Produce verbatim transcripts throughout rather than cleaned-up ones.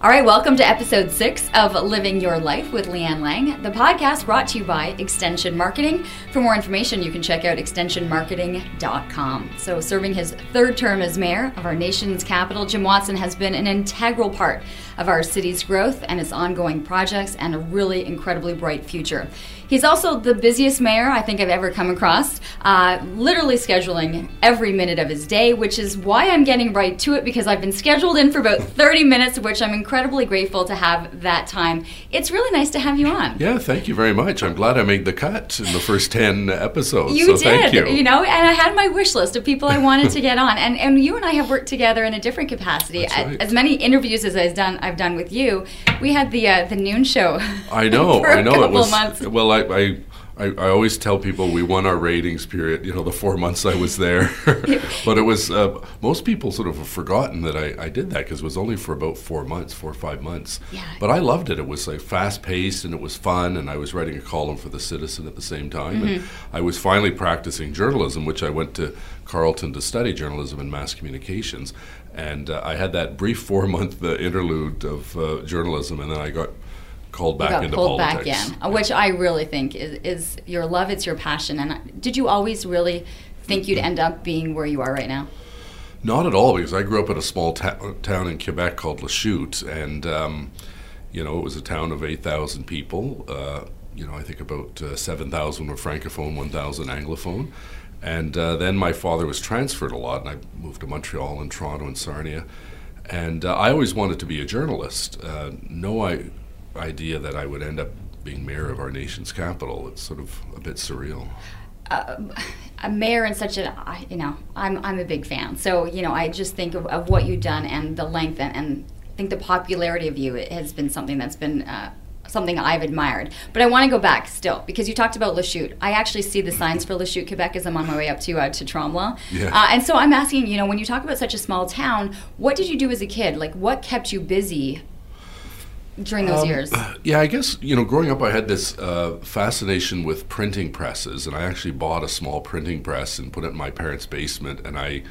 All right, welcome to episode six of Living Your Life with Leanne Lang, the podcast brought to you by Extension Marketing. For more information, you can check out extension marketing dot com. So serving his third term as mayor of our nation's capital, Jim Watson has been an integral part of our city's growth and its ongoing projects and a really incredibly bright future. He's also the busiest mayor I think I've ever come across, uh, literally scheduling every minute of his day, which is why I'm getting right to it, because I've been scheduled in for about thirty minutes, which I'm incredibly grateful to have that time. It's really nice to have you on. Yeah, thank you very much. I'm glad I made the cut in the first ten episodes, you so did, thank you. You know, and I had my wish list of people I wanted to get on, and, and you and I have worked together in a different capacity. That's right. As many interviews as I've done, I've done with you, we had the uh, the noon show. I know, for I know. A couple it was, months. Well, I I, I I always tell people we won our ratings period, you know, the four months I was there. But it was, uh, most people sort of have forgotten that I, I did that because it was only for about four months, four or five months. Yeah. But I loved it. It was like fast-paced and it was fun, and I was writing a column for The Citizen at the same time. Mm-hmm. And I was finally practicing journalism, which I went to Carleton to study journalism and mass communications. And uh, I had that brief four-month uh, interlude of uh, journalism, and then I got called back got into pulled politics. Back in, yeah. Which I really think is, is your love, it's your passion. And did you always really think you'd end up being where you are right now? Not at all, because I grew up in a small ta- town in Quebec called La Chute, and um, you know, it was a town of eight thousand people. Uh, you know, I think about uh, seven thousand were Francophone, one thousand Anglophone. And uh, then my father was transferred a lot, and I moved to Montreal and Toronto and Sarnia. And uh, I always wanted to be a journalist. Uh, no I, idea that I would end up being mayor of our nation's capital. It's sort of a bit surreal. Uh, a mayor in such a, you know, I'm I'm a big fan. So, you know, I just think of, of what you've done and the length, and, and I think the popularity of you has been something that's been uh, something I've admired. But I want to go back still, because you talked about La Chute. I actually see the signs for La Chute, Quebec, as I'm on my way up to uh, to Tremblant. Yeah. Uh, and so I'm asking, you know, when you talk about such a small town, what did you do as a kid? Like, what kept you busy during those um, years? Yeah, I guess, you know, growing up I had this uh, fascination with printing presses, and I actually bought a small printing press and put it in my parents' basement, and I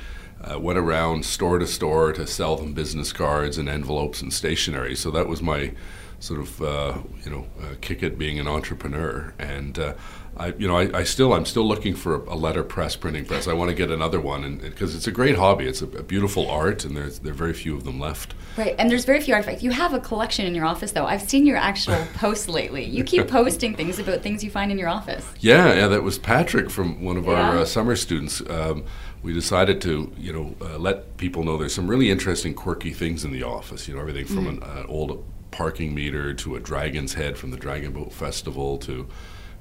uh, went around store to store to sell them business cards and envelopes and stationery. So that was my sort of, uh, you know, uh, kick at being an entrepreneur. And uh, I, you know, I, I still, I'm still looking for a, a letter press, printing press. I want to get another one, and because it's a great hobby. It's a, a beautiful art, and there's there are very few of them left. Right, and there's very few artifacts. You have a collection in your office, though. I've seen your actual posts lately. You keep posting things about things you find in your office. Yeah, yeah, that was Patrick from one of yeah. our uh, summer students. Um, we decided to, you know, uh, let people know there's some really interesting, quirky things in the office. You know, everything from mm-hmm. an uh, old parking meter to a dragon's head from the Dragon Boat Festival to, you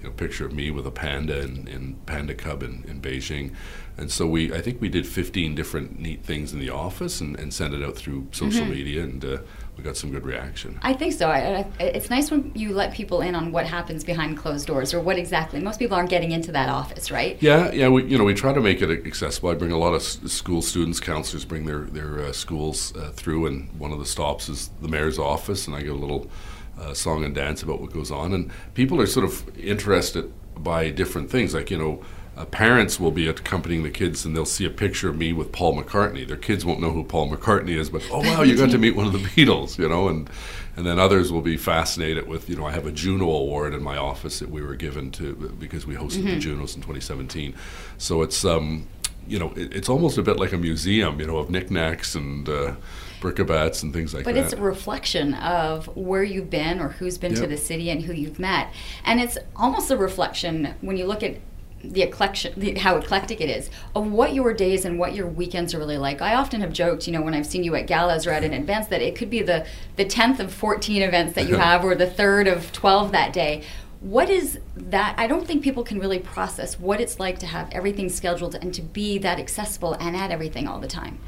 know, picture of me with a panda and, and panda cub in, in Beijing. And so we, I think we did fifteen different neat things in the office, and, and sent it out through social mm-hmm. media, and uh, we got some good reaction. I think so. I, I, it's nice when you let people in on what happens behind closed doors, or what exactly. Most people aren't getting into that office, right? Yeah, yeah. We, you know, we try to make it accessible. I bring a lot of s- school students, counselors bring their their uh, schools uh, through, and one of the stops is the mayor's office, and I get a little Uh, song and dance about what goes on, and people are sort of interested by different things. Like, you know, uh, parents will be accompanying the kids, and they'll see a picture of me with Paul McCartney. Their kids won't know who Paul McCartney is, but oh wow, you got to meet one of the Beatles, you know. And and then others will be fascinated with, you know, I have a Juno Award in my office that we were given to because we hosted mm-hmm. the Junos in twenty seventeen. So it's um, you know, it, it's almost a bit like a museum, you know, of knickknacks and Uh, bric-a-bats and things like but that. But it's a reflection of where you've been, or who's been yep. to the city, and who you've met. And it's almost a reflection, when you look at the eclectic, the, how eclectic it is, of what your days and what your weekends are really like. I often have joked, you know, when I've seen you at galas or at an event, that it could be the, the tenth of fourteen events that you have, or the third of twelve that day. what is that? I don't think people can really process what it's like to have everything scheduled and to be that accessible and at everything all the time.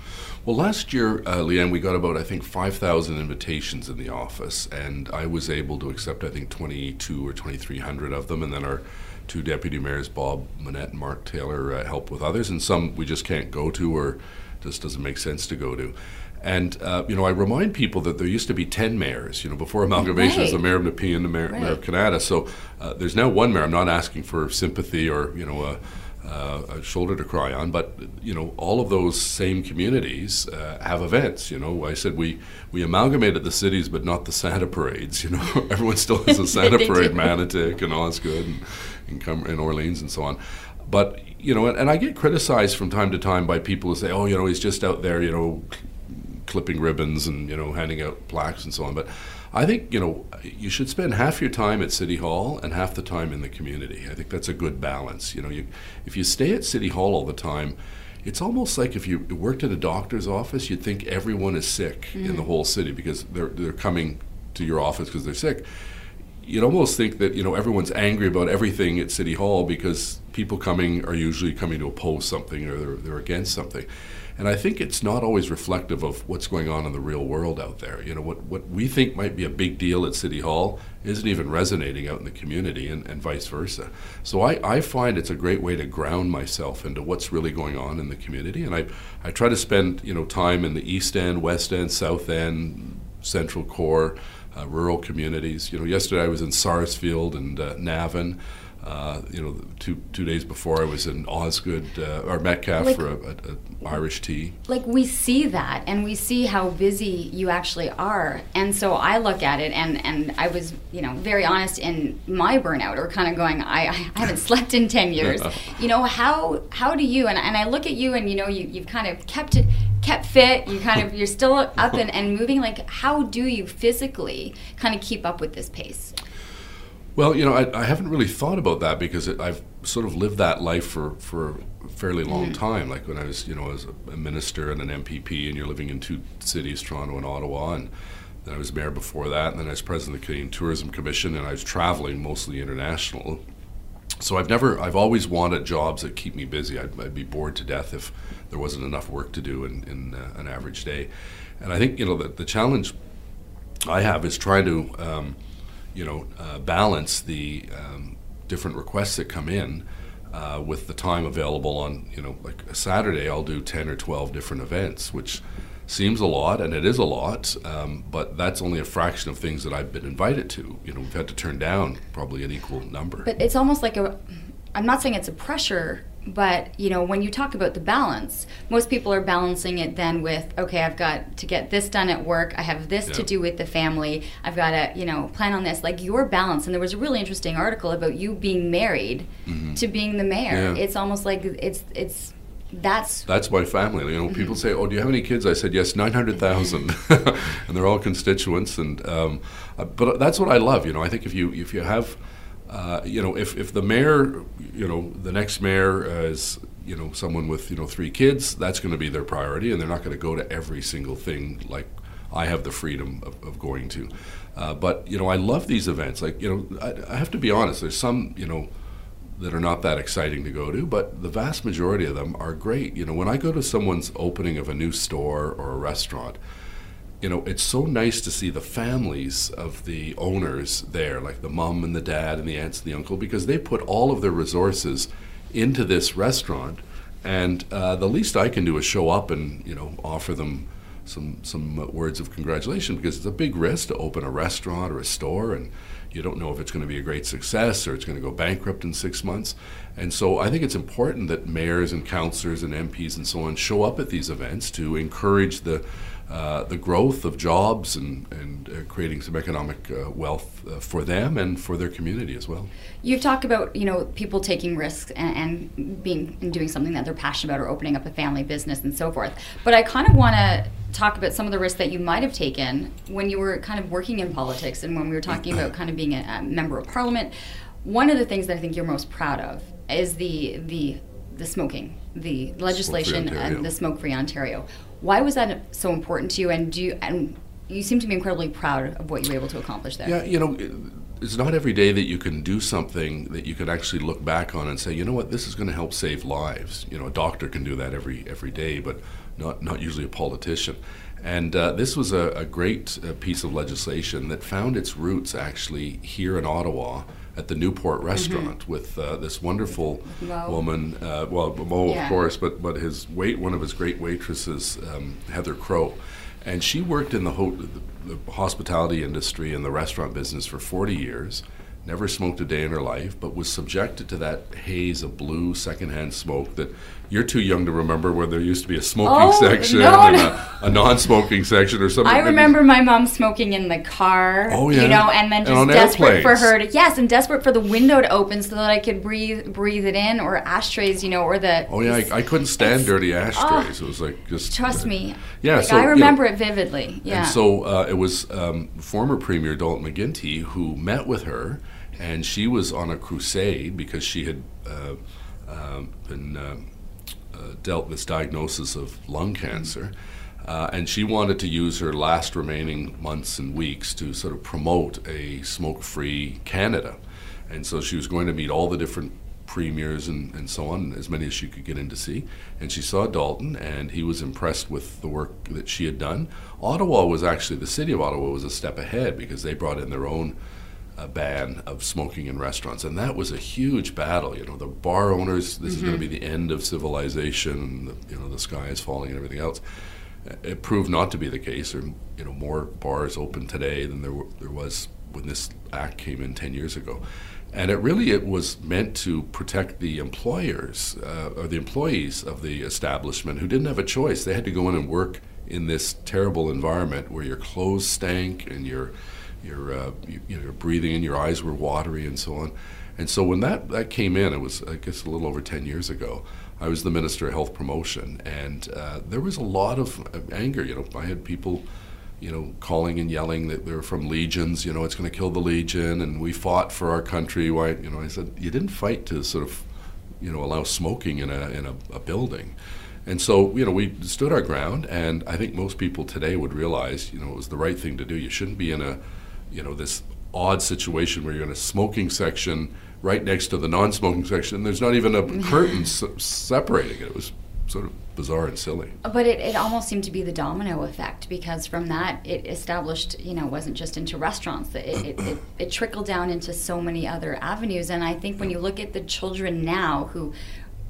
Well, last year, uh, Leanne, we got about, I think, five thousand invitations in the office, and I was able to accept, I think, twenty-two or twenty-three hundred of them, and then our two deputy mayors, Bob Manette and Mark Taylor, uh, helped with others, and some we just can't go to or just doesn't make sense to go to. And, uh, you know, I remind people that there used to be ten mayors, you know, before amalgamation, right. It was the mayor of Nepean and the mayor, right. mayor of Kanata. So uh, there's now one mayor. I'm not asking for sympathy or, you know, a, a, a shoulder to cry on, but, you know, all of those same communities uh, have events, you know. I said we, we amalgamated the cities, but not the Santa parades, you know. Everyone still has a Santa parade, Manitic and Osgood and, and, Cum- and Orleans and so on. But, you know, and, and I get criticized from time to time by people who say, oh, you know, he's just out there, you know, clipping ribbons and, you know, handing out plaques and so on. But I think, you know, you should spend half your time at City Hall and half the time in the community. I think that's a good balance. You know, you, if you stay at City Hall all the time, it's almost like if you worked at a doctor's office, you'd think everyone is sick mm. in the whole city because they're they're coming to your office because they're sick. You'd almost think that, you know, everyone's angry about everything at City Hall because people coming are usually coming to oppose something or they're, they're against something. And I think it's not always reflective of what's going on in the real world out there. You know, what, what we think might be a big deal at City Hall isn't even resonating out in the community and, and vice versa. So I, I find it's a great way to ground myself into what's really going on in the community. And I I try to spend, you know, time in the East End, West End, South End, Central Core, uh, rural communities. You know, yesterday I was in Sarsfield and uh, Navan. Uh, you know, two two days before I was in Osgood uh, or Metcalf like, for a, a, a Irish tea. Like we see that, and we see how busy you actually are, and so I look at it, and, and I was, you know, very honest in my burnout, or kind of going, I, I haven't slept in ten years. You know, how how do you? And and I look at you, and you know, you you've kind of kept it. kept fit, you kind of, you're still up and, and moving. Like, how do you physically kind of keep up with this pace? Well, you know, I, I haven't really thought about that because it, I've sort of lived that life for, for a fairly long mm-hmm. time. Like when I was, you know, as a minister and an M P P, and you're living in two cities, Toronto and Ottawa, and then I was mayor before that, and then I was president of the Canadian Tourism Commission, and I was traveling mostly international. So I've never, I've always wanted jobs that keep me busy. I'd, I'd be bored to death if there wasn't enough work to do in, in uh, an average day. And I think, you know, the, the challenge I have is trying to, um, you know, uh, balance the um, different requests that come in uh, with the time available on, you know, like a Saturday I'll do ten or twelve different events, which seems a lot, and it is a lot, um, but that's only a fraction of things that I've been invited to. You know, we've had to turn down probably an equal number. But it's almost like a, I'm not saying it's a pressure, but, you know, when you talk about the balance, most people are balancing it then with, okay, I've got to get this done at work, I have this yeah. to do with the family, I've got to, you know, plan on this, like your balance. And there was a really interesting article about you being married mm-hmm. to being the mayor. Yeah. It's almost like it's it's... That's that's my family. You know, mm-hmm. people say, "Oh, do you have any kids?" I said, "Yes, nine hundred thousand," and they're all constituents. And um, uh, but that's what I love. You know, I think if you if you have, uh, you know, if, if the mayor, you know, the next mayor uh, is you know someone with you know three kids, that's going to be their priority, and they're not going to go to every single thing like I have the freedom of, of going to. Uh, but you know, I love these events. Like you know, I, I have to be honest. There's some you know. that are not that exciting to go to, but the vast majority of them are great. You know, when I go to someone's opening of a new store or a restaurant, you know, it's so nice to see the families of the owners there, like the mom and the dad and the aunts and the uncle, because they put all of their resources into this restaurant, and uh, the least I can do is show up and, you know, offer them some some words of congratulation, because it's a big risk to open a restaurant or a store, and you don't know if it's going to be a great success or it's going to go bankrupt in six months. And so I think it's important that mayors and councillors and M Ps and so on show up at these events to encourage the uh, the growth of jobs and, and uh, creating some economic uh, wealth uh, for them and for their community as well. You've talked about, you know, people taking risks and, and being and doing something that they're passionate about or opening up a family business and so forth. But I kind of want to talk about some of the risks that you might have taken when you were kind of working in politics and when we were talking about kind of being a, a member of parliament. One of the things that I think you're most proud of is the the the smoking, the legislation and the Smoke-Free Ontario. Why was that so important to you? And do you, and you seem to be incredibly proud of what you were able to accomplish there. Yeah, you know, it's not every day that you can do something that you can actually look back on and say, you know what, this is going to help save lives. You know, a doctor can do that every every day, but not not usually a politician. And uh, this was a, a great uh, piece of legislation that found its roots actually here in Ottawa at the Newport Restaurant mm-hmm. with uh, this wonderful Mo. woman, uh, well, Mo, yeah. of course, but, but his wait, one of his great waitresses, um, Heather Crow. And she worked in the, ho- the, the hospitality industry and the restaurant business for forty years, never smoked a day in her life, but was subjected to that haze of blue secondhand smoke that you're too young to remember, where there used to be a smoking oh, section no, and no. A, a non-smoking section or something. I remember my mom smoking in the car, oh, yeah. you know, and then just and desperate for her to, yes, and desperate for the window to open so that I could breathe breathe it in, or ashtrays, you know, or the... Oh, yeah, I, I couldn't stand dirty ashtrays. Oh, it was like just... Trust uh, me. Yeah, like, so... I remember you know, it vividly, yeah. And so uh, it was um, former Premier Dalton McGuinty who met with her, and she was on a crusade because she had uh, uh, been uh, uh, dealt with this diagnosis of lung cancer, uh, and she wanted to use her last remaining months and weeks to sort of promote a smoke-free Canada. And so she was going to meet all the different premiers and, and so on, as many as she could get in to see. And she saw Dalton, and he was impressed with the work that she had done. Ottawa was actually, the city of Ottawa was a step ahead because they brought in their own a ban of smoking in restaurants, and that was a huge battle. You know, the bar owners, this mm-hmm. is going to be the end of civilization, the, you know, the sky is falling and everything else. It proved not to be the case, or, you know, more bars open today than there w- there was when this act came in ten years ago. And it really, it was meant to protect the employers, uh, or the employees of the establishment who didn't have a choice. They had to go in and work in this terrible environment where your clothes stank and your Your, uh, you, you know, your breathing in, your eyes were watery, and so on. And so when that, that came in, it was, I guess, a little over ten years ago, I was the Minister of Health Promotion, and uh, there was a lot of anger. You know, I had people, you know, calling and yelling that they were from legions, you know, it's going to kill the legion, and we fought for our country. Why, you know, I said, you didn't fight to sort of, you know, allow smoking in a in a, a building. And so, you know, we stood our ground, and I think most people today would realize, you know, it was the right thing to do. You shouldn't be in a you know, this odd situation where you're in a smoking section right next to the non-smoking section, and there's not even a curtain s- separating it. It was sort of bizarre and silly. But it, it almost seemed to be the domino effect, because from that it established, you know, it wasn't just into restaurants. It, it, it, it trickled down into so many other avenues. And I think when you look at the children now who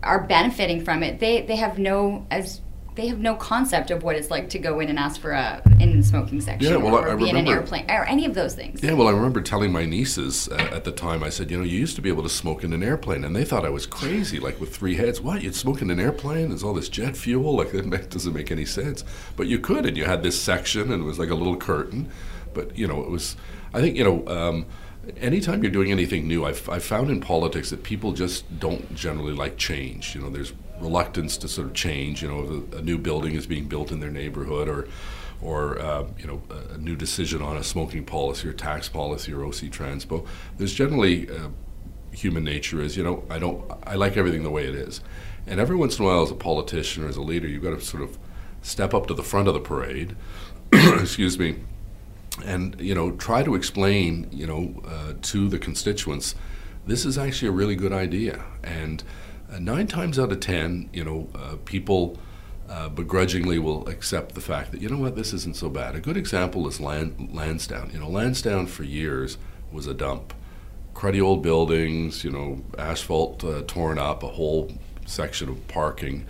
are benefiting from it, they, they have no... as. They have no concept of what it's like to go in and ask for a in the smoking section, yeah, well, or I, I be remember, in an airplane, or any of those things. Yeah, well, I remember telling my nieces uh, at the time, I said, you know, you used to be able to smoke in an airplane, and they thought I was crazy, like with three heads. What, you'd smoke in an airplane? There's all this jet fuel? Like, that doesn't make any sense. But you could, and you had this section, and it was like a little curtain. But, you know, it was, I think, you know... Um, anytime you're doing anything new, I've, I've found in politics that people just don't generally like change. You know, there's reluctance to sort of change. You know, if a, a new building is being built in their neighborhood, or, or uh, you know, a new decision on a smoking policy or tax policy or O C Transpo. There's generally uh, human nature is, you know, I don't, I like everything the way it is. And every once in a while, as a politician or as a leader, you've got to sort of step up to the front of the parade. Excuse me. And, you know, try to explain, you know, uh, to the constituents, this is actually a really good idea. And uh, nine times out of ten, you know, uh, people uh, begrudgingly will accept the fact that, you know what, this isn't so bad. A good example is Lan- Lansdowne. You know, Lansdowne for years was a dump. Cruddy old buildings, you know, asphalt uh, torn up, a whole section of parking.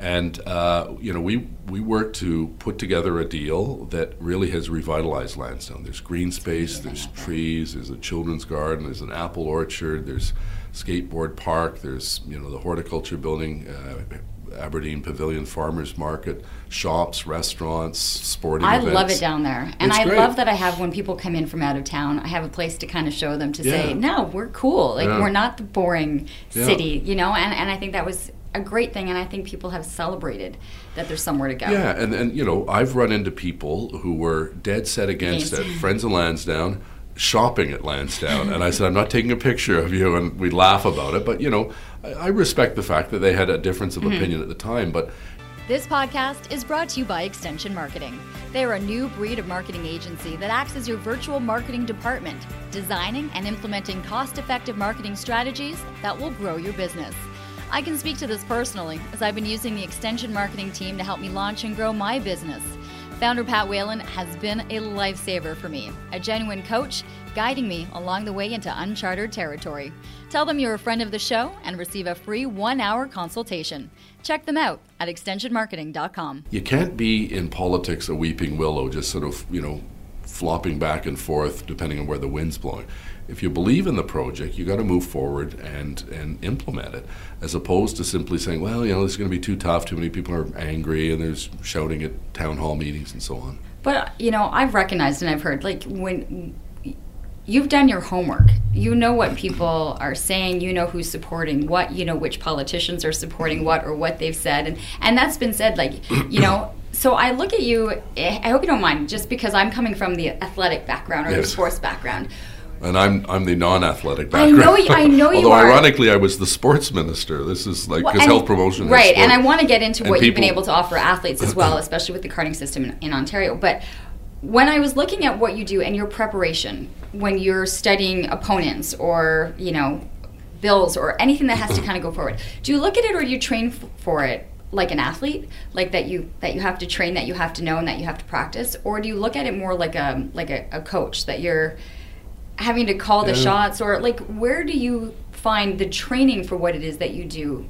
And, uh, you know, we, we worked to put together a deal that really has revitalized Lansdowne. There's green space, there's trees, there's a children's garden, there's an apple orchard, there's skateboard park, there's, you know, the horticulture building, uh, Aberdeen Pavilion Farmers Market, shops, restaurants, sporting I events. I love it down there. And it's I great. love that I have, when people come in from out of town, I have a place to kind of show them to yeah. say, no, we're cool. Like, yeah. we're not the boring yeah. city, you know, and, and I think that was... a great thing, and I think people have celebrated that there's somewhere to go. Yeah, and, and you know, I've run into people who were dead set against it, friends of Lansdowne, shopping at Lansdowne, and I said, I'm not taking a picture of you, and we laugh about it, but you know, I, I respect the fact that they had a difference of mm-hmm. opinion at the time, but This podcast is brought to you by Extension Marketing. They are a new breed of marketing agency that acts as your virtual marketing department, designing and implementing cost-effective marketing strategies that will grow your business. I can speak to this personally, as I've been using the Extension Marketing team to help me launch and grow my business. Founder Pat Whalen has been a lifesaver for me, a genuine coach guiding me along the way into uncharted territory. Tell them you're a friend of the show and receive a free one-hour consultation. Check them out at extension marketing dot com. You can't be in politics a weeping willow, just sort of, you know, flopping back and forth depending on where the wind's blowing. If you believe in the project, you got to move forward and and implement it, as opposed to simply saying, well, you know, this is going to be too tough, too many people are angry and there's shouting at town hall meetings and so on. But, you know, I've recognized and I've heard, like, when you've done your homework, you know what people are saying, you know who's supporting what, you know which politicians are supporting what or what they've said, and, and that's been said, like, you know, so I look at you, I hope you don't mind, just because I'm coming from the athletic background or yes. the sports background. And I'm I'm the non-athletic background. I know you, I know you are. Although ironically, I was the sports minister. This is like, because well, health promotion. Right, and I want to get into and what people, you've been able to offer athletes as well, especially with the carding system in, in Ontario. But when I was looking at what you do and your preparation, when you're studying opponents or, you know, bills or anything that has to kind of go forward, do you look at it or do you train f- for it? Like an athlete, like that you that you have to train, that you have to know, and that you have to practice? Or do you look at it more like a like a, a coach, that you're having to call the yeah. shots? Or, like, where do you find the training for what it is that you do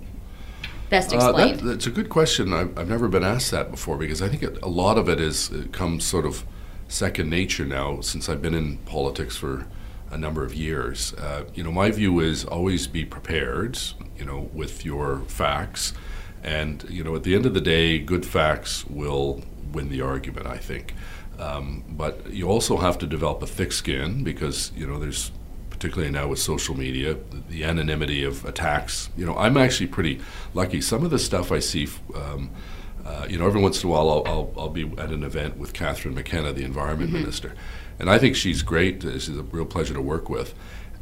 best explained? Uh, that, that's a good question. I've, I've never been asked that before, because I think it, a lot of it is it comes sort of second nature now, since I've been in politics for a number of years. Uh, you know, my view is always be prepared, you know, with your facts. And, you know, at the end of the day, good facts will win the argument, I think. Um, but you also have to develop a thick skin, because, you know, there's, particularly now with social media, the, the anonymity of attacks. You know, I'm actually pretty lucky. Some of the stuff I see, um, uh, you know, every once in a while I'll, I'll, I'll be at an event with Catherine McKenna, the Environment mm-hmm. Minister. And I think she's great. She's a real pleasure to work with.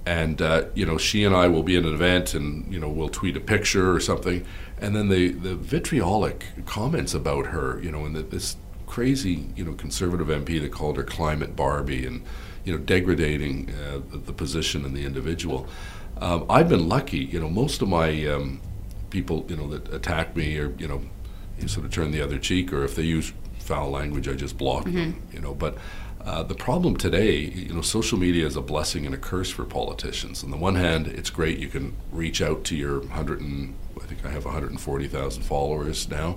And, uh, you know, she and I will be in an event and, you know, we'll tweet a picture or something. And then the, the vitriolic comments about her, you know, and the, this crazy, you know, conservative M P that called her climate Barbie and, you know, degrading uh, the, the position and the individual. Um, I've been lucky, you know, most of my um, people, you know, that attack me or, you know, you sort of turn the other cheek, or if they use foul language, I just block mm-hmm. them, you know. But Uh, the problem today, you know, social media is a blessing and a curse for politicians. On the one hand, it's great, you can reach out to your hundred and I think I have one hundred forty thousand followers now,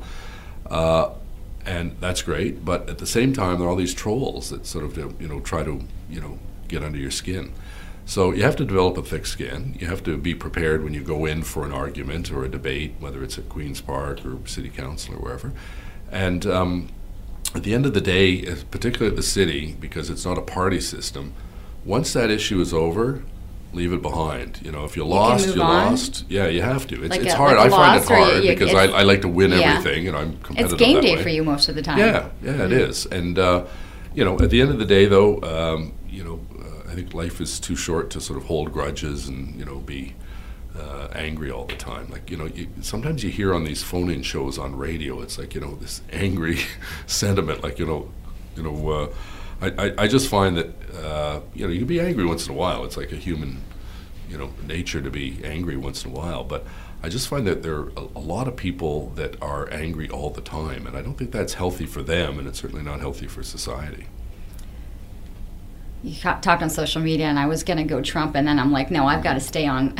uh, and that's great. But at the same time, there are all these trolls that sort of, you know, try to, you know, get under your skin. So you have to develop a thick skin. You have to be prepared when you go in for an argument or a debate, whether it's at Queen's Park or City Council or wherever, and. Um, At the end of the day, particularly at the city, because it's not a party system, once that issue is over, leave it behind. You know, if you lost, you, you lost. Yeah, you have to. It's, like it's a, hard. Like I find it hard you, because I, I like to win yeah. everything, and I'm competitive. It's game that day way. For you most of the time. Yeah, yeah, mm-hmm. it is. And uh, you know, at the end of the day, though, um, you know, uh, I think life is too short to sort of hold grudges and, you know, be. Uh, angry all the time. Like, you know, you, sometimes you hear on these phone-in shows on radio, it's like, you know, this angry sentiment, like, you know, you know, uh, I, I, I just find that, uh, you know, you can be angry once in a while. It's like a human, you know, nature to be angry once in a while. But I just find that there are a, a lot of people that are angry all the time, and I don't think that's healthy for them, and it's certainly not healthy for society. You talked on social media, and I was going to go Trump, and then I'm like, no, I've got to stay on...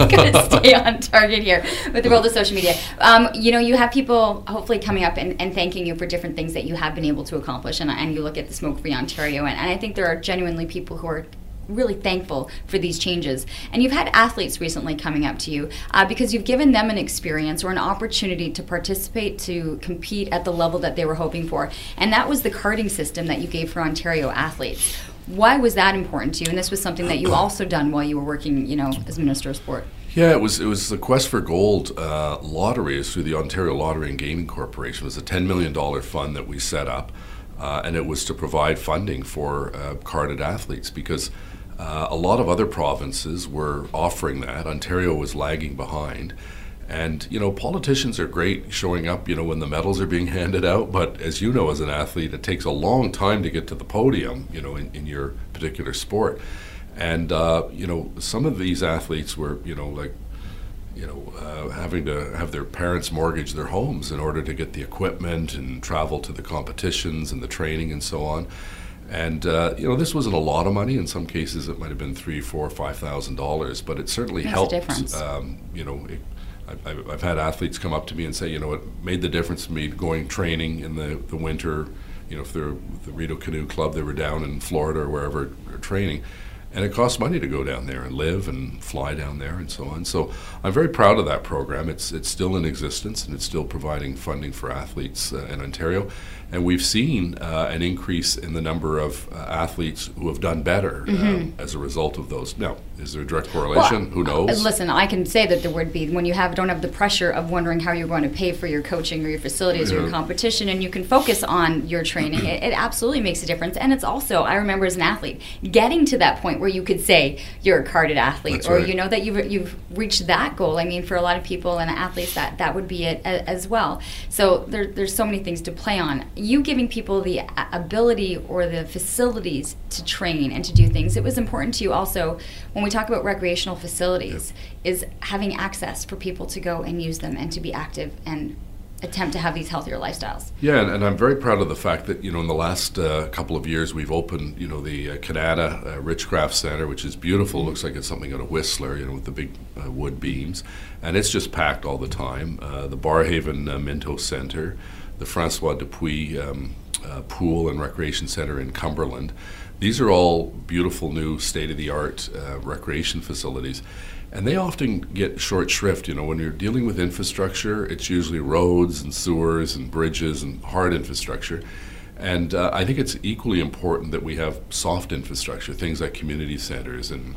going to stay on target here with the world of social media. Um, you know, you have people hopefully coming up and, and thanking you for different things that you have been able to accomplish, and, and you look at the Smoke-Free Ontario, and, and I think there are genuinely people who are really thankful for these changes. And you've had athletes recently coming up to you uh, because you've given them an experience or an opportunity to participate, to compete at the level that they were hoping for, and that was the carding system that you gave for Ontario athletes. Why was that important to you? And this was something that you also done while you were working, you know, as Minister of Sport. Yeah, it was it was the Quest for Gold uh, lottery. It was through the Ontario Lottery and Gaming Corporation. It was a ten million dollars fund that we set up, uh, and it was to provide funding for uh, carded athletes, because uh, a lot of other provinces were offering that. Ontario was lagging behind. And, you know, politicians are great showing up, you know, when the medals are being handed out. But as you know, as an athlete, it takes a long time to get to the podium, you know, in, in your particular sport. And, uh, you know, some of these athletes were, you know, like, you know, uh, having to have their parents mortgage their homes in order to get the equipment and travel to the competitions and the training and so on. And, uh, you know, this wasn't a lot of money. In some cases, it might have been three, four, five thousand dollars, but it certainly helped. Makes a difference. Um, you know, it, I've, I've had athletes come up to me and say, you know, it made the difference to me going training in the, the winter. You know, if they're the Rideau Canoe Club, they were down in Florida or wherever they're training. And it costs money to go down there and live and fly down there and so on. So I'm very proud of that program. It's it's still in existence and it's still providing funding for athletes uh, in Ontario. And we've seen uh, an increase in the number of uh, athletes who have done better mm-hmm. um, as a result of those. Now, is there a direct correlation? Well, who knows? Uh, listen, I can say that there would be when you have don't have the pressure of wondering how you're going to pay for your coaching or your facilities yeah. or your competition, and you can focus on your training. it, it absolutely makes a difference. And it's also, I remember as an athlete, getting to that point where you could say you're a carded athlete That's or right. you know that you've you've reached that goal. I mean, for a lot of people and athletes, that, that would be it a, as well. So there, there's so many things to play on. You giving people the ability or the facilities to train and to do things, it was important to you also when we talk about recreational facilities yep. is having access for people to go and use them and to be active and attempt to have these healthier lifestyles. Yeah, and, and I'm very proud of the fact that, you know, in the last uh, couple of years we've opened, you know, the uh, Kanata uh, Richcraft Centre, which is beautiful. It looks like it's something out of Whistler, you know, with the big uh, wood beams. And it's just packed all the time. Uh, the Barhaven uh, Minto Centre, the Francois Dupuis um, uh, Pool and Recreation Centre in Cumberland. These are all beautiful new state-of-the-art uh, recreation facilities. And they often get short shrift. You know, when you're dealing with infrastructure, it's usually roads and sewers and bridges and hard infrastructure. And uh, I think it's equally important that we have soft infrastructure, things like community centers and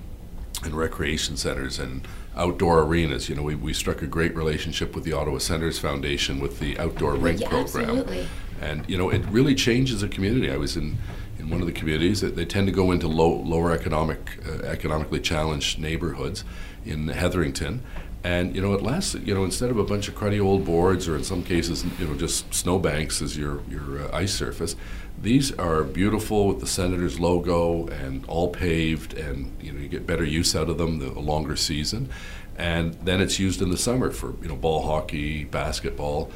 and recreation centers and outdoor arenas. You know, we, we struck a great relationship with the Ottawa Senators Foundation with the outdoor rink yeah, program. Absolutely. And, you know, it really changes a community. I was in. In one of the communities, that they tend to go into low, lower economic, uh, economically challenged neighborhoods in Heatherington, and you know, at last, you know, instead of a bunch of cruddy old boards or in some cases, you know, just snowbanks as your your uh, ice surface, these are beautiful with the Senators logo and all paved, and you know, you get better use out of them the a longer season, and then it's used in the summer for you know ball hockey, basketball.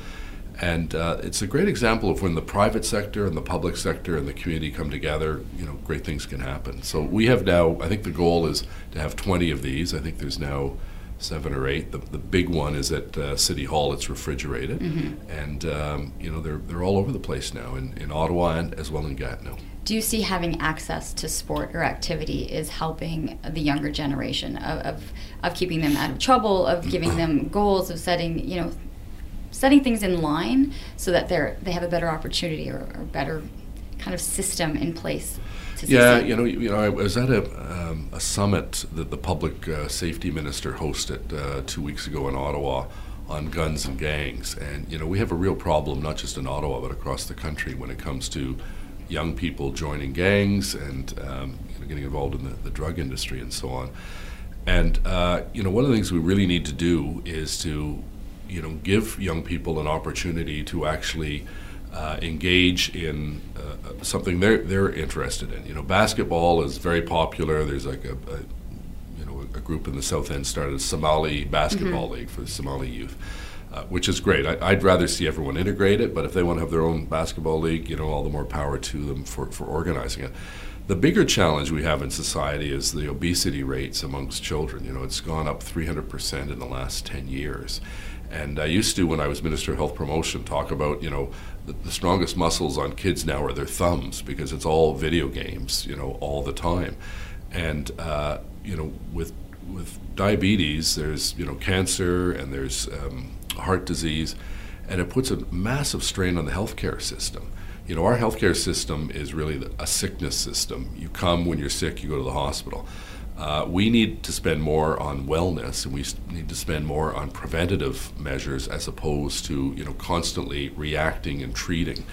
And uh, it's a great example of when the private sector and the public sector and the community come together, you know, great things can happen. So we have now, I think the goal is to have twenty of these. I think there's now seven or eight. The, the big one is at uh, City Hall. It's refrigerated. Mm-hmm. And, um, you know, they're, they're all over the place now in, in Ottawa and as well in Gatineau. Do you see having access to sport or activity is helping the younger generation of, of, of keeping them out of trouble, of giving them goals, of setting, you know, setting things in line so that they're they have a better opportunity or a better kind of system in place? To yeah, you know, you know, I was at a, um, a summit that the public uh, safety minister hosted uh, two weeks ago in Ottawa on guns and gangs, and you know, we have a real problem not just in Ottawa but across the country when it comes to young people joining gangs and um, you know, getting involved in the, the drug industry and so on. And uh, you know, one of the things we really need to do is to you know, give young people an opportunity to actually uh, engage in uh, something they're they're interested in. You know, basketball is very popular. There's like a, a you know a group in the South End started a Somali basketball mm-hmm. league for the Somali youth, uh, which is great. I, I'd rather see everyone integrate it, but if they want to have their own basketball league, you know, all the more power to them for, for organizing it. The bigger challenge we have in society is the obesity rates amongst children. You know, it's gone up three hundred percent in the last ten years. And I used to, when I was Minister of Health Promotion, talk about, you know, the, the strongest muscles on kids now are their thumbs because it's all video games, you know, all the time. And, uh, you know, with with diabetes, there's, you know, cancer and there's um, heart disease, and it puts a massive strain on the healthcare system. You know, our healthcare system is really the, a sickness system. You come when you're sick, you go to the hospital. Uh, we need to spend more on wellness, and we need to spend more on preventative measures as opposed to, you know, constantly reacting and treating.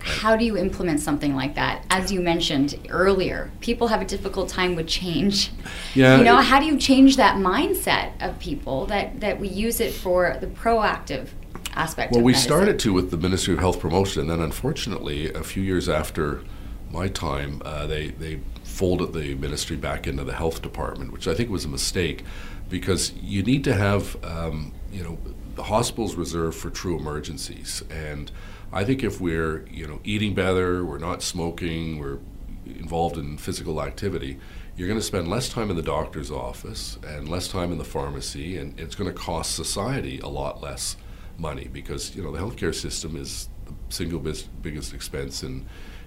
how do you implement something like that? As you mentioned earlier, people have a difficult time with change. Yeah, you know, it, how do you change that mindset of people that, that we use it for the proactive aspect well, of Well, we medicine? started to with the Ministry of Health Promotion, and then unfortunately, a few years after my time, uh, they, they folded the ministry back into the health department, which I think was a mistake, because you need to have, um, you know, the hospitals reserved for true emergencies. And I think if we're, you know, eating better, we're not smoking, we're involved in physical activity, you're going to spend less time in the doctor's office and less time in the pharmacy, and it's going to cost society a lot less money, because, you know, the healthcare system is the single biggest expense in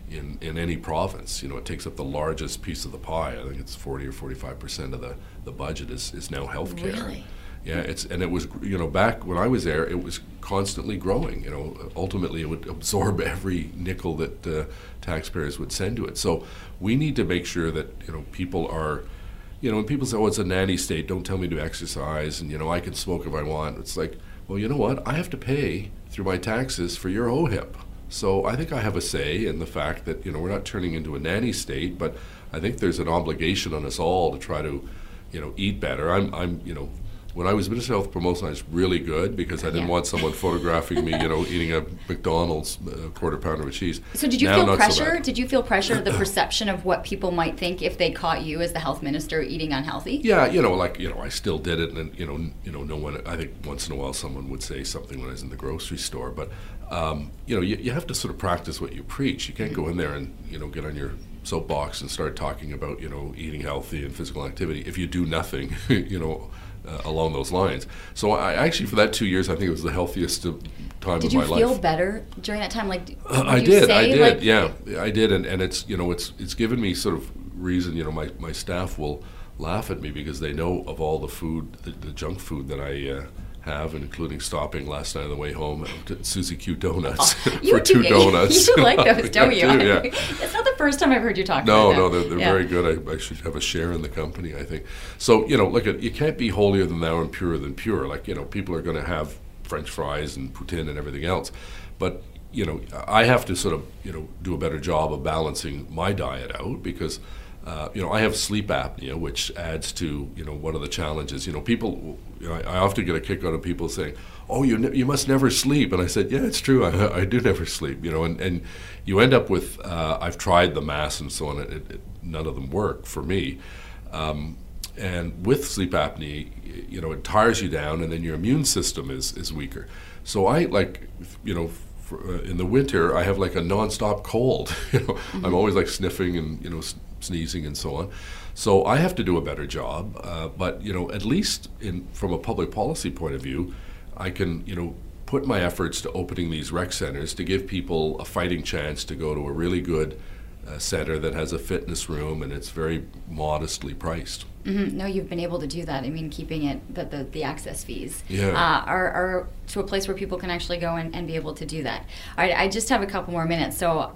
in in any province. You know, it takes up the largest piece of the pie. I think it's forty or forty-five percent of the the budget is is now healthcare. Really? Yeah, it's, and it was, you know, back when I was there, it was constantly growing. You know, ultimately it would absorb every nickel that uh, taxpayers would send to it. So we need to make sure that, you know, people are, you know, when people say, oh, it's a nanny state, don't tell me to exercise, and, you know, I can smoke if I want. It's like, well, you know what, I have to pay through my taxes for your O H I P. So I think I have a say in the fact that, you know, we're not turning into a nanny state, but I think there's an obligation on us all to try to, you know, eat better. I'm, I'm you know, when I was Minister of Health Promotion, I was really good, because I didn't yeah. want someone photographing me, you know, eating a McDonald's uh, quarter pounder with cheese. So did you now, feel pressure? So did you feel pressure, the perception of what people might think if they caught you as the health minister eating unhealthy? Yeah, you know, like, you know, I still did it, and you know, you know, no one. I think once in a while someone would say something when I was in the grocery store, but um, you know, you, you have to sort of practice what you preach. You can't go in there and, you know, get on your soapbox and start talking about, you know, eating healthy and physical activity if you do nothing, you know. Uh, along those lines. So I actually, for that two years, I think it was the healthiest uh, time did of my life. Did you feel better during that time? Like, uh, I did, say, I did, like, yeah, I did, and, and it's, you know, it's it's given me sort of reason, you know, my, my staff will laugh at me because they know of all the food, the, the junk food that I uh, have, including stopping last night on the way home at Susie Q Donuts oh, for two donuts. You like those, don't you? Do, yeah. It's not the first time I've heard you talk no, about them. No, no, they're, they're yeah. very good. I, I should have a share in the company, I think. So, you know, look, at, you can't be holier than thou and purer than pure. Like, you know, people are going to have French fries and poutine and everything else. But, you know, I have to sort of, you know, do a better job of balancing my diet out, because Uh, you know, I have sleep apnea, which adds to, you know, one of the challenges. You know, people, you know, I, I often get a kick out of people saying, oh, you ne- you must never sleep. And I said, yeah, it's true, I, I do never sleep, you know, and, and you end up with, uh, I've tried the mass and so on, it, it, none of them work for me. Um, and with sleep apnea, you know, it tires you down, and then your immune system is, is weaker. So I, like, you know, for, uh, in the winter, I have like a nonstop cold. You know, mm-hmm. I'm always like sniffing and, you know, sneezing and so on. So I have to do a better job, uh, but, you know, at least in from a public policy point of view, I can, you know, put my efforts to opening these rec centers to give people a fighting chance to go to a really good uh, center that has a fitness room, and it's very modestly priced. Mm-hmm. No, you've been able to do that. I mean, keeping it, the, the, the access fees yeah. uh, are, are to a place where people can actually go and, and be able to do that. All right, I just have a couple more minutes, so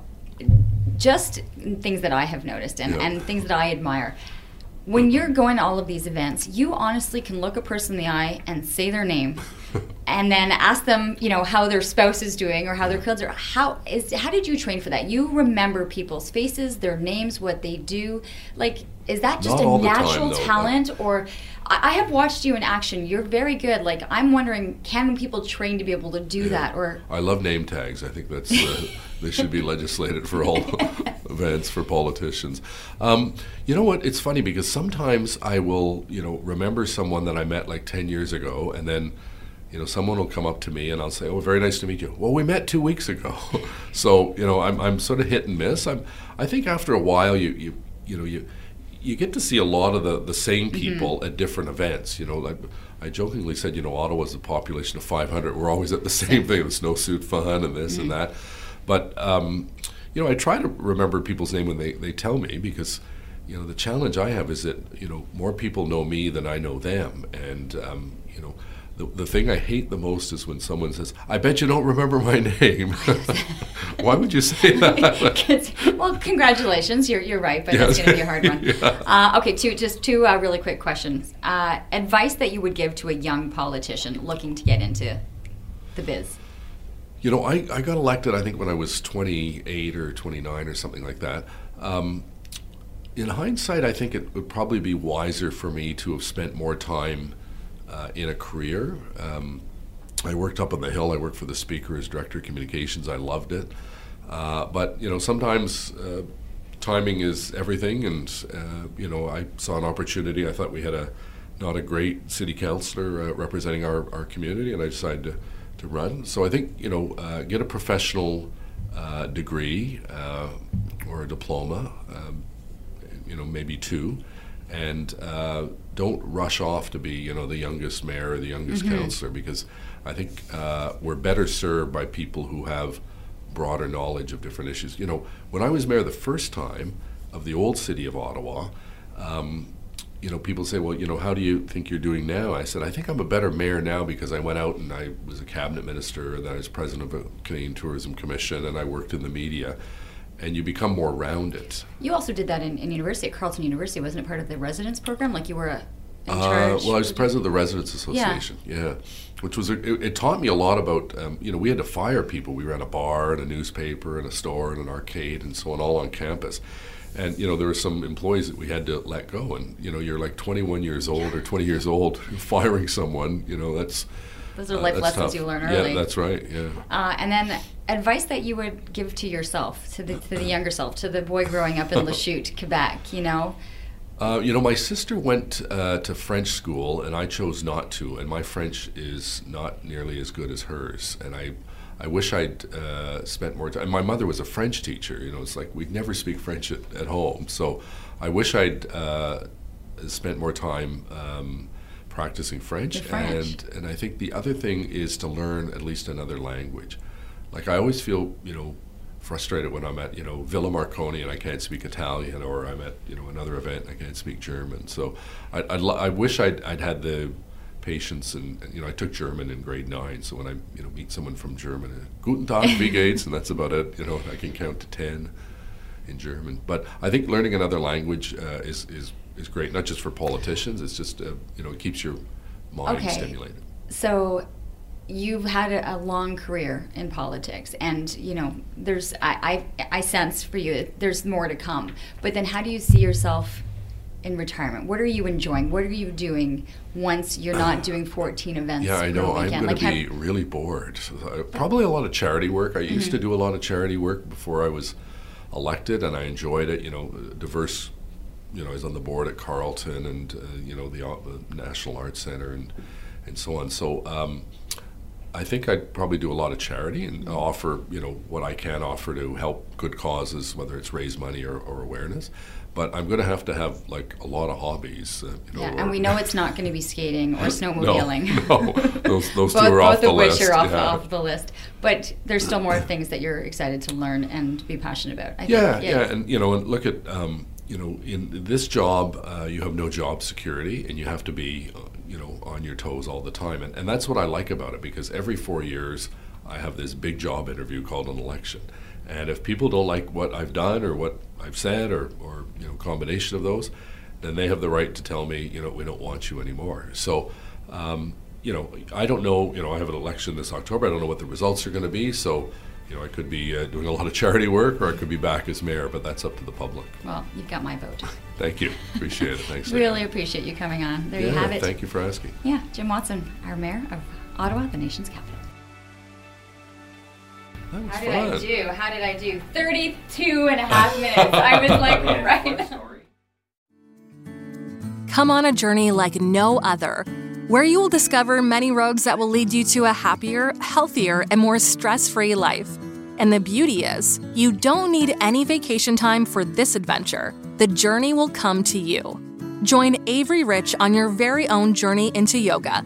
just things that I have noticed and, yeah. and things that I admire. When you're going to all of these events, you honestly can look a person in the eye and say their name and then ask them, you know, how their spouse is doing or how their kids are. How is how did you train for that? You remember people's faces, their names, what they do. Like, is that just Not a natural time, though, talent? But or I, I have watched you in action. You're very good. Like, I'm wondering, can people train to be able to do yeah. that? Or I love name tags. I think that's uh, they should be legislated for all events for politicians. Um, you know what? It's funny because sometimes I will, you know, remember someone that I met like ten years ago, and then, you know, someone will come up to me and I'll say, oh, very nice to meet you. Well, we met two weeks ago. So, you know, I'm I'm sort of hit and miss. I'm I think after a while you you, you know you you get to see a lot of the, the same people mm-hmm. at different events. You know, like I jokingly said, you know, Ottawa's a population of five hundred. We're always at the same thing, the snowsuit fun and this mm-hmm. and that. But, um, you know, I try to remember people's name when they, they tell me, because, you know, the challenge I have is that, you know, more people know me than I know them. And, um, you know, the, the thing I hate the most is when someone says, I bet you don't remember my name. Why would you say that? Well, congratulations. You're you're right, but yes. It's going to be a hard one. yeah. uh, okay, two just two uh, really quick questions. Uh, advice that you would give to a young politician looking to get into the biz? You know, I, I got elected, I think, when I was twenty-eight or twenty-nine or something like that. Um, in hindsight, I think it would probably be wiser for me to have spent more time uh, in a career. Um, I worked up on the Hill. I worked for the Speaker as Director of Communications. I loved it. Uh, but, you know, sometimes uh, timing is everything. And, uh, you know, I saw an opportunity. I thought we had a not a great city councillor uh, representing our, our community, and I decided to to run. So I think, you know, uh, get a professional uh, degree uh, or a diploma, um, you know, maybe two, and uh, don't rush off to be, you know, the youngest mayor or the youngest mm-hmm. councillor, because I think uh, we're better served by people who have broader knowledge of different issues. You know, when I was mayor the first time of the old city of Ottawa, um, you know, people say, well, you know, how do you think you're doing now? I said, I think I'm a better mayor now because I went out and I was a cabinet minister, and then I was president of a Canadian Tourism Commission, and I worked in the media. And you become more rounded. You also did that in, in university, at Carleton University. Wasn't it part of the residence program? Like you were a, in uh, charge? Well, I was president of the Residence Association, yeah. yeah. Which was, a, it, it taught me a lot about, um, you know, we had to fire people. We ran a bar and a newspaper and a store and an arcade and so on, all on campus. And, you know, there were some employees that we had to let go. And, you know, you're like twenty-one years old or twenty years old, firing someone, you know, that's Those are life uh, lessons tough. You learn early. Yeah, that's right, yeah. Uh, and then advice that you would give to yourself, to the, to the younger self, to the boy growing up in La Chute, Quebec, you know? Uh, you know, my sister went uh, to French school, and I chose not to. And my French is not nearly as good as hers. And I... I wish I'd uh, spent more time. My mother was a French teacher, you know, it's like we'd never speak French at, at home. So I wish I'd uh, spent more time um, practicing French. French. And, and I think the other thing is to learn at least another language. Like I always feel, you know, frustrated when I'm at, you know, Villa Marconi and I can't speak Italian, or I'm at, you know, another event and I can't speak German. So I, I'd lo- I wish I'd, I'd had the patience, and, you know, I took German in grade nine, so when I, you know, meet someone from German, uh, Guten Tag, wie geht's, and that's about it, you know, I can count to ten in German. But I think learning another language uh, is, is, is great, not just for politicians, it's just, uh, you know, it keeps your mind okay. stimulated. So you've had a, a long career in politics, and, you know, there's, I, I, I sense for you, there's more to come, but then how do you see yourself in retirement? What are you enjoying? What are you doing once you're not doing fourteen events? Yeah, I know. I'm going like to be really bored. Probably a lot of charity work. I mm-hmm. used to do a lot of charity work before I was elected, and I enjoyed it. You know, diverse, you know, I was on the board at Carleton and, uh, you know, the uh, National Arts Center and, and so on. So um, I think I'd probably do a lot of charity and mm-hmm. offer, you know, what I can offer to help good causes, whether it's raise money or, or awareness. But I'm going to have to have, like, a lot of hobbies. Uh, you know, yeah, and we know it's not going to be skating or snowmobiling. No, no. Those, those both, two are off the list. Both of which are off, yeah. off the list. But there's still more things that you're excited to learn and be passionate about, I yeah, think. Yeah, yeah, and, you know, and look at, um, you know, in this job, uh, you have no job security, and you have to be, uh, you know, on your toes all the time. And, and that's what I like about it, because every four years I have this big job interview called an election. And if people don't like what I've done or what I've said, or, or you know, combination of those, then they have the right to tell me, you know, we don't want you anymore. So, um, you know, I don't know, you know, I have an election this October, I don't know what the results are going to be, so, you know, I could be uh, doing a lot of charity work, or I could be back as mayor, but that's up to the public. Well, you've got my vote. Thank you. Appreciate it. Thanks. Really appreciate you coming on. There yeah, you have it. Thank you for asking. Yeah, Jim Watson, our mayor of Ottawa, the nation's capital. How did fun. I do? How did I do? thirty-two and a half minutes. I was like, right. Come on a journey like no other, where you will discover many roads that will lead you to a happier, healthier, and more stress-free life. And the beauty is, you don't need any vacation time for this adventure. The journey will come to you. Join Avery Rich on your very own journey into yoga.